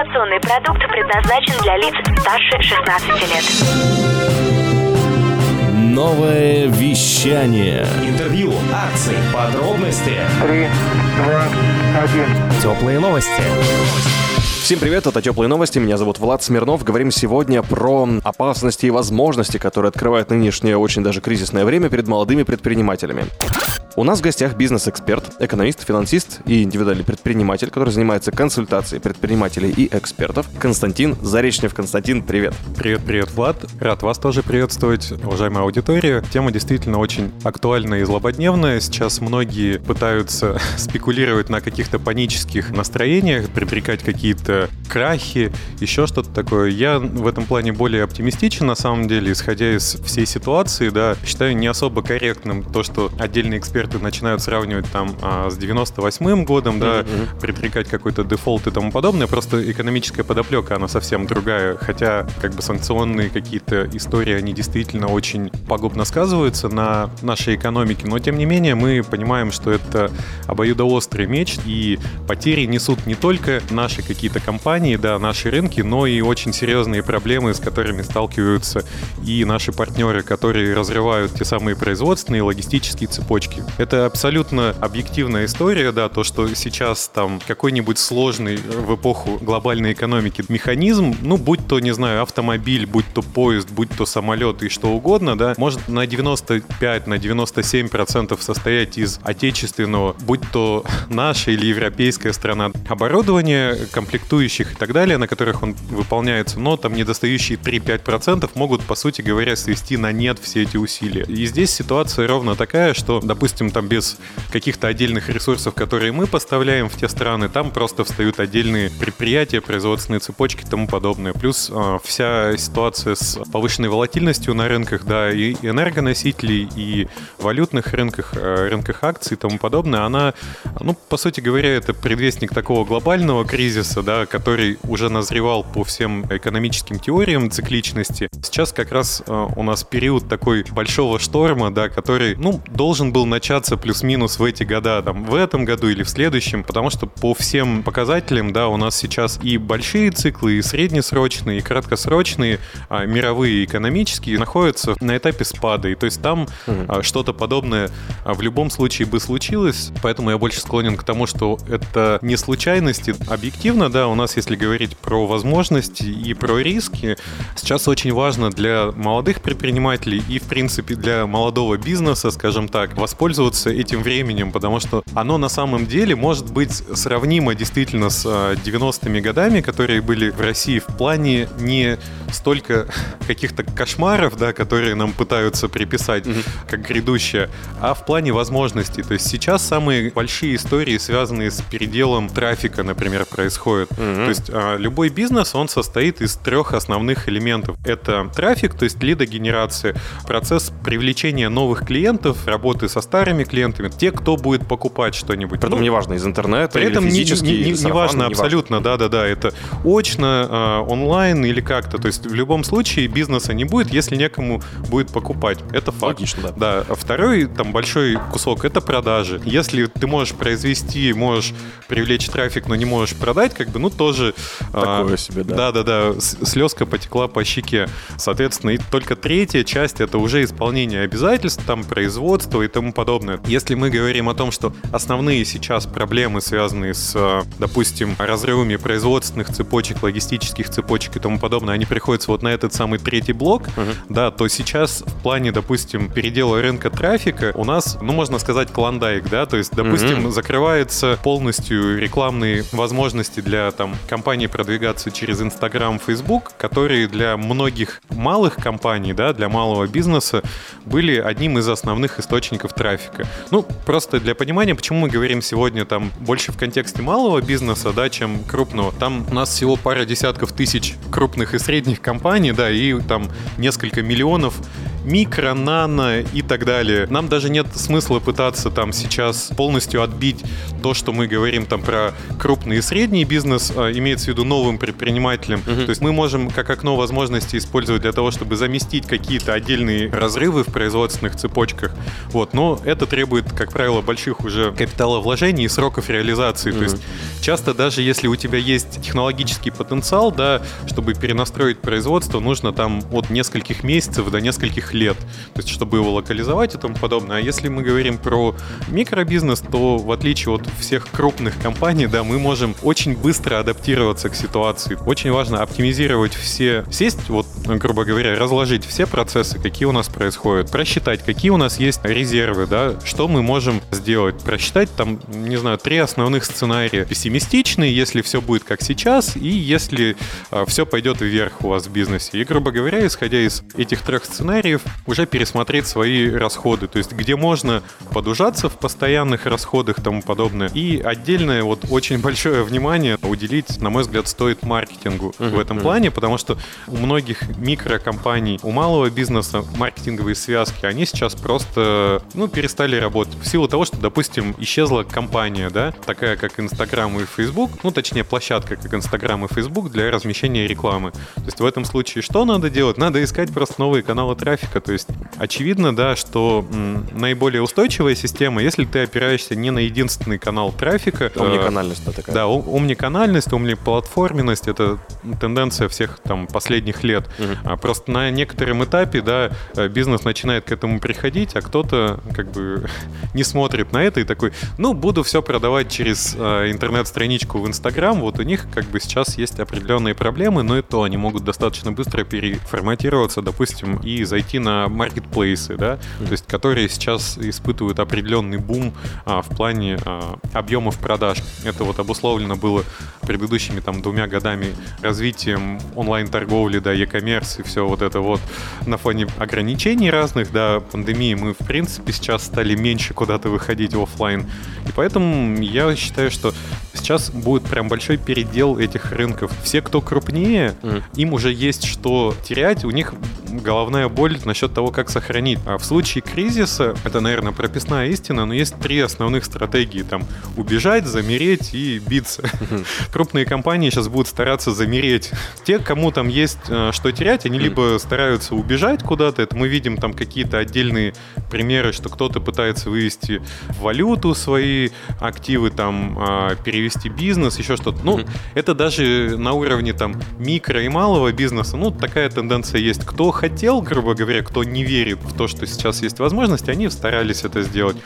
информационный продукт предназначен для лиц старше 16 лет. Новое вещание. Интервью, акции, подробности. 3, 2, 1. Теплые новости. Всем привет, это «Теплые новости», меня зовут Влад Смирнов. Говорим сегодня про опасности и возможности, которые открывает нынешнее очень даже кризисное время перед молодыми предпринимателями. У нас в гостях бизнес-эксперт, экономист, финансист и индивидуальный предприниматель, который занимается консультацией предпринимателей и экспертов, Константин Заречнев. Константин, привет. Привет, Влад. Рад вас тоже приветствовать, уважаемая аудитория. Тема действительно очень актуальная и злободневная. Сейчас многие пытаются спекулировать на каких-то панических настроениях, предрекать какие-то крахи, еще что-то такое. Я в этом плане более оптимистичен, на самом деле, исходя из всей ситуации, да, считаю не особо корректным то, что отдельные эксперты начинают сравнивать там с 98-м годом, да, предрекать какой-то дефолт и тому подобное. Просто экономическая подоплека, она совсем другая. Хотя, как бы, санкционные какие-то истории, они действительно очень пагубно сказываются на нашей экономике. Но, тем не менее, мы понимаем, что это обоюдоострый меч, и потери несут не только наши какие-то компании, да, наши рынки, но и очень серьезные проблемы, с которыми сталкиваются и наши партнеры, которые разрывают те самые производственные и логистические цепочки. Это абсолютно объективная история, да, то, что сейчас там какой-нибудь сложный в эпоху глобальной экономики механизм, ну, будь то, не знаю, автомобиль, будь то поезд, будь то самолет и что угодно, да, может на 95-97% состоять из отечественного, будь то наша или европейская страна, оборудования, комплектующих и так далее, на которых он выполняется, но там недостающие 3-5% могут, по сути говоря, свести на нет все эти усилия. И здесь ситуация ровно такая, что, допустим, там без каких-то отдельных ресурсов, которые мы поставляем в те страны, там просто встают отдельные предприятия, производственные цепочки и тому подобное. Плюс вся ситуация с повышенной волатильностью на рынках, да, и энергоносителей, и валютных рынках, рынках акций и тому подобное, она, ну, по сути говоря, это предвестник такого глобального кризиса, да, который уже назревал по всем экономическим теориям цикличности. Сейчас как раз у нас период такой большого шторма, да, который, ну, должен был начать плюс-минус в эти года, там, в этом году или в следующем, потому что по всем показателям, да, у нас сейчас и большие циклы, и среднесрочные, и краткосрочные, мировые, экономические, находятся на этапе спада, и то есть там что-то подобное в любом случае бы случилось, поэтому я больше склонен к тому, что это не случайности. Объективно, да, у нас, если говорить про возможности и про риски, сейчас очень важно для молодых предпринимателей и, в принципе, для молодого бизнеса, скажем так, воспользоваться этим временем, потому что оно на самом деле может быть сравнимо действительно с 90-ми годами, которые были в России в плане не столько каких-то кошмаров, да, которые нам пытаются приписать как грядущее, а в плане возможностей. То есть сейчас самые большие истории, связанные с переделом трафика, например, происходят. То есть любой бизнес, он состоит из трех основных элементов. Это трафик, то есть лидогенерация, процесс привлечения новых клиентов, работы со старыми клиентами, те, кто будет покупать что-нибудь. При этом неважно, из интернета при этом или физически, неважно, абсолютно, да-да-да, это очно, онлайн или как-то, то есть в любом случае бизнеса не будет, если некому будет покупать. Это факт. Логично, да. Да. Второй, там, большой кусок — это продажи. Если ты можешь произвести, можешь привлечь трафик, но не можешь продать, как бы, ну, тоже... Такое себе, да. Да-да-да, слезка потекла по щеке. Соответственно, и только третья часть — это уже исполнение обязательств, там, производство и тому подобное. Если мы говорим о том, что основные сейчас проблемы, связанные с, допустим, разрывами производственных цепочек, логистических цепочек и тому подобное, они приходятся вот на этот самый третий блок, да, то сейчас в плане, допустим, передела рынка трафика у нас, ну, можно сказать, клондайк, да, то есть, допустим, закрываются полностью рекламные возможности для, там, компаний продвигаться через Instagram, Facebook, которые для многих малых компаний, да, для малого бизнеса были одним из основных источников трафика. Ну, просто для понимания, почему мы говорим сегодня там больше в контексте малого бизнеса, да, чем крупного. Там у нас всего пара десятков тысяч крупных и средних компаний, да, и там несколько миллионов микро, нано и так далее. Нам даже нет смысла пытаться там сейчас полностью отбить то, что мы говорим там про крупный и средний бизнес, имеется в виду новым предпринимателям. Угу. То есть мы можем как окно возможности использовать для того, чтобы заместить какие-то отдельные разрывы в производственных цепочках. Вот. Но это требует, как правило, больших уже капиталовложений и сроков реализации. Угу. То есть часто даже если у тебя есть технологический потенциал, да, чтобы перенастроить производство, нужно там от нескольких месяцев до нескольких лет, то есть чтобы его локализовать и тому подобное. А если мы говорим про микробизнес, то в отличие от всех крупных компаний, да, мы можем очень быстро адаптироваться к ситуации. Очень важно оптимизировать все, сесть, вот, грубо говоря, разложить все процессы, какие у нас происходят, просчитать, какие у нас есть резервы, да, что мы можем сделать, просчитать там, не знаю, три основных сценария. Пессимистичный, если все будет как сейчас, и если все пойдет вверх у вас в бизнесе. И, грубо говоря, исходя из этих трех сценариев, уже пересмотреть свои расходы, то есть где можно подужаться в постоянных расходах и тому подобное. И отдельное вот очень большое внимание уделить, на мой взгляд, стоит маркетингу в этом плане, потому что у многих микрокомпаний, у малого бизнеса маркетинговые связки, они сейчас просто, ну, перестали работать в силу того, что, допустим, исчезла компания, да, такая как Instagram и Facebook, ну, точнее, площадка как Instagram и Facebook для размещения рекламы. То есть в этом случае что надо делать? Надо искать просто новые каналы трафика. То есть очевидно, да, что наиболее устойчивая система, если ты опираешься не на единственный канал трафика. Омниканальность такая. Да, омниканальность, омниплатформенность — это тенденция всех там последних лет. Просто на некотором этапе, да, бизнес начинает к этому приходить, а кто-то как бы не смотрит на это и такой, ну, буду все продавать через интернет-страничку в Инстаграм. Вот у них как бы сейчас есть определенные проблемы, но и то они могут достаточно быстро переформатироваться, допустим, и зайти на маркетплейсы, да, то есть которые сейчас испытывают определенный бум в плане объемов продаж. Это вот обусловлено было предыдущими там 2 годами развитием онлайн-торговли, да, e-commerce и все вот это вот. На фоне ограничений разных, да, пандемии мы, в принципе, сейчас стали меньше куда-то выходить в офлайн. И поэтому я считаю, что сейчас будет прям большой передел этих рынков. Все, кто крупнее, им уже есть что терять, у них головная боль насчет того, как сохранить. А в случае кризиса, это, наверное, прописная истина, но есть 3 основных стратегии. Там убежать, замереть и биться. Крупные компании сейчас будут стараться замереть. Те, кому там есть что терять, они либо стараются убежать куда-то, это мы видим там какие-то отдельные примеры, что кто-то пытается вывести в валюту свои активы, там, перевести бизнес, еще что-то. Ну, это даже на уровне там микро и малого бизнеса, ну, такая тенденция есть. Кто хотел, грубо говоря, кто не верит в то, что сейчас есть возможность, они старались это сделать.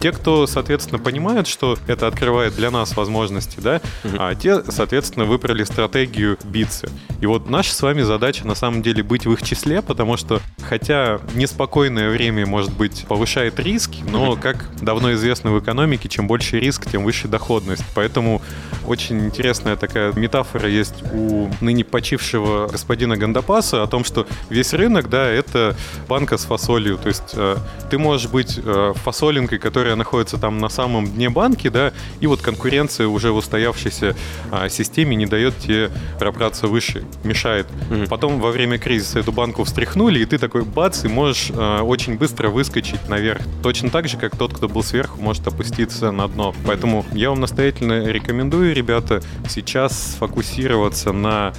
Те, кто, соответственно, понимают, что это открывает для нас возможности, да, а те, соответственно, выбрали стратегию биться. И вот наша с вами задача, на самом деле, быть в их числе, потому что, хотя неспокойное время, может быть, повышает риски, но, как давно известно в экономике, чем больше риск, тем выше доходность. Поэтому очень интересная такая метафора есть у ныне почившего господина Гандапаса о том, что весь рынок, да, это банка с фасолью. То есть ты можешь быть фасолинкой, которая находится там на самом дне банки, да, и вот конкуренция уже в устоявшейся системе не дает тебе пробраться выше, мешает. Потом во время кризиса эту банку встряхнули, и ты такой бац, и можешь очень быстро выскочить наверх. Точно так же, как тот, кто был сверху, может опуститься на дно. Поэтому я вам настоятельно рекомендую, ребята, сейчас сфокусироваться на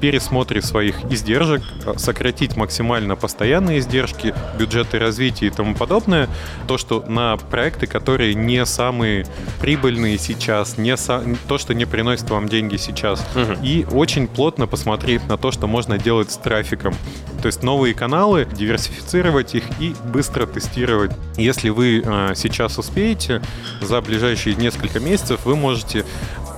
пересмотре своих издержек, сократить максимально постоянные издержки, бюджеты развития и тому подобное. То, что на проекты, которые не самые прибыльные сейчас, то, что не приносит вам деньги сейчас. И очень плотно посмотреть на то, что можно делать с трафиком. То есть новые каналы, диверсифицировать их и быстро тестировать. Если вы сейчас успеете, за ближайшие несколько месяцев вы можете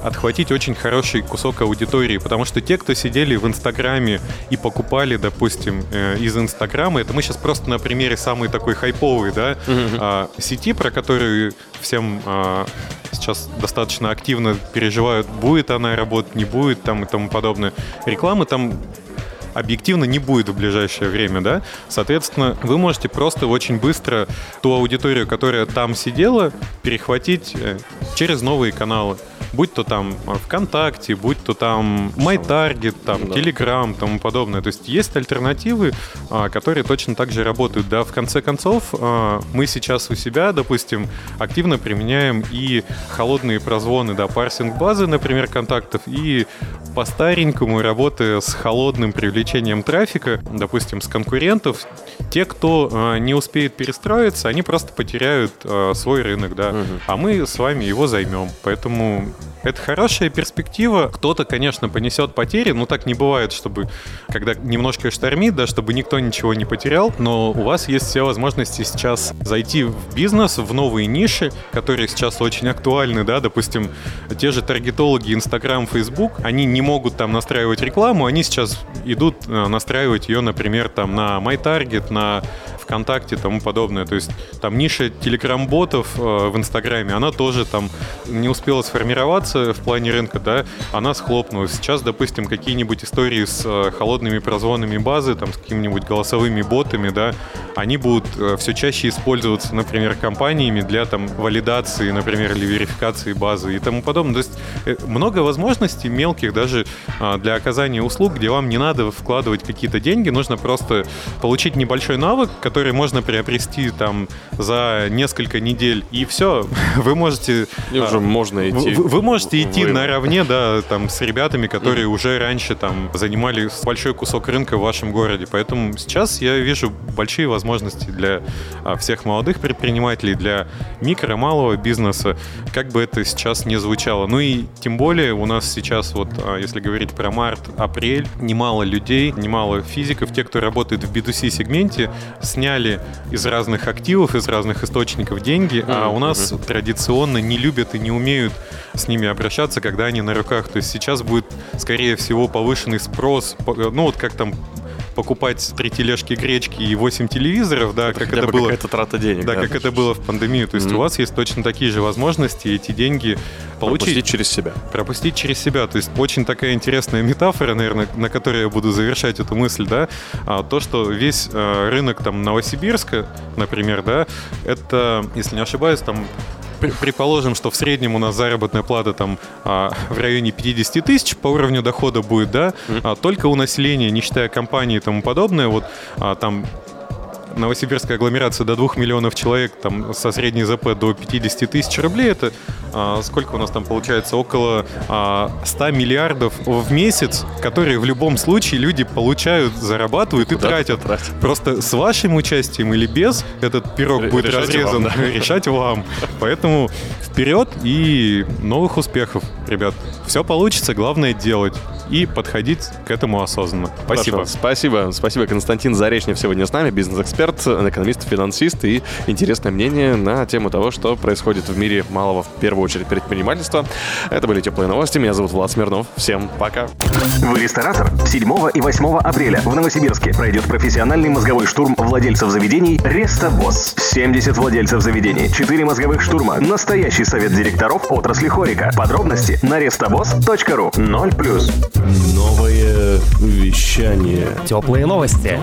отхватить очень хороший кусок аудитории, потому что те, кто сидели в Инстаграме и покупали, допустим, из Инстаграма, это мы сейчас просто на примере самой такой хайповой, да, сети, про которую всем сейчас достаточно активно переживают, будет она работать, не будет, там и тому подобное. Рекламы там объективно не будет в ближайшее время, да? Соответственно, вы можете просто очень быстро ту аудиторию, которая там сидела, перехватить через новые каналы. будь то там ВКонтакте, будь то там MyTarget, там Telegram, тому подобное. То есть есть альтернативы, которые точно так же работают. Да, в конце концов, мы сейчас у себя, допустим, активно применяем и холодные прозвоны, да, парсинг базы, например, контактов, и по-старенькому работы с холодным привлечением трафика, допустим, с конкурентов. Те, кто не успеет перестроиться, они просто потеряют свой рынок, да, а мы с вами его займем. Поэтому это хорошая перспектива. Кто-то, конечно, понесет потери, но так не бывает, чтобы, когда немножко штормит, да, чтобы никто ничего не потерял, но у вас есть все возможности сейчас зайти в бизнес, в новые ниши, которые сейчас очень актуальны, да, допустим, те же таргетологи Instagram, Facebook, они не могут там настраивать рекламу, они сейчас идут настраивать ее, например, там на MyTarget, на ВКонтакте и тому подобное. То есть там ниша телеграм-ботов в Инстаграме, она тоже там не успела сформироваться в плане рынка, да, она схлопнулась. Сейчас, допустим, какие-нибудь истории с холодными прозвонами базы, там, с какими-нибудь голосовыми ботами, да, они будут все чаще использоваться, например, компаниями для там валидации, например, или верификации базы и тому подобное. То есть много возможностей мелких даже для оказания услуг, где вам не надо вкладывать какие-то деньги, нужно просто получить небольшой навык, который можно приобрести там за несколько недель, и все, вы можете... И уже можно идти. Вы можете идти наравне, да, там, с ребятами, которые уже раньше там занимали большой кусок рынка в вашем городе. Поэтому сейчас я вижу большие возможности для всех молодых предпринимателей, для микро, малого бизнеса, как бы это сейчас ни звучало. Ну и тем более у нас сейчас, вот, если говорить про март, апрель, немало людей, немало физиков, те, кто работает в B2C-сегменте, сняли из разных активов, из разных источников деньги, а у нас традиционно не любят и не умеют с ними обращаться, когда они на руках. То есть сейчас будет, скорее всего, повышенный спрос, ну вот как там покупать 3 тележки гречки и 8 телевизоров, да, как это было... Какая-то трата денег. Да, как это было в пандемию. То есть у вас есть точно такие же возможности эти деньги получить. Пропустить через себя. Пропустить через себя. То есть очень такая интересная метафора, наверное, на которой я буду завершать эту мысль, да, то, что весь рынок там Новосибирска, например, да, это, если не ошибаюсь, там... Предположим, что в среднем у нас заработная плата там в районе 50 тысяч по уровню дохода будет, да, только у населения, не считая компаний и тому подобное, вот там... Новосибирская агломерация до 2 миллионов человек, там, со средней ЗП до 50 тысяч рублей, это сколько у нас там получается? Около 100 миллиардов в месяц, которые в любом случае люди получают, зарабатывают и тратят. Просто с вашим участием или без, этот пирог будет решать разрезан. Вам, да. Решать вам. Поэтому вперед и новых успехов, ребят. Все получится, главное делать и подходить к этому осознанно. Спасибо. Хорошо, спасибо. Спасибо, Константин Заречнев сегодня с нами, бизнес-эксперт, экономист, финансист, и интересное мнение на тему того, что происходит в мире малого, в первую очередь, предпринимательства. Это были «Теплые новости». Меня зовут Влад Смирнов. Всем пока. Вы ресторатор? 7 и 8 апреля в Новосибирске пройдет профессиональный мозговой штурм владельцев заведений «Рестовоз». 70 владельцев заведений, 4 мозговых штурма, настоящий совет директоров отрасли хорика. Подробности на рестовоз.ру. 0+. Новое вещание. Теплые новости.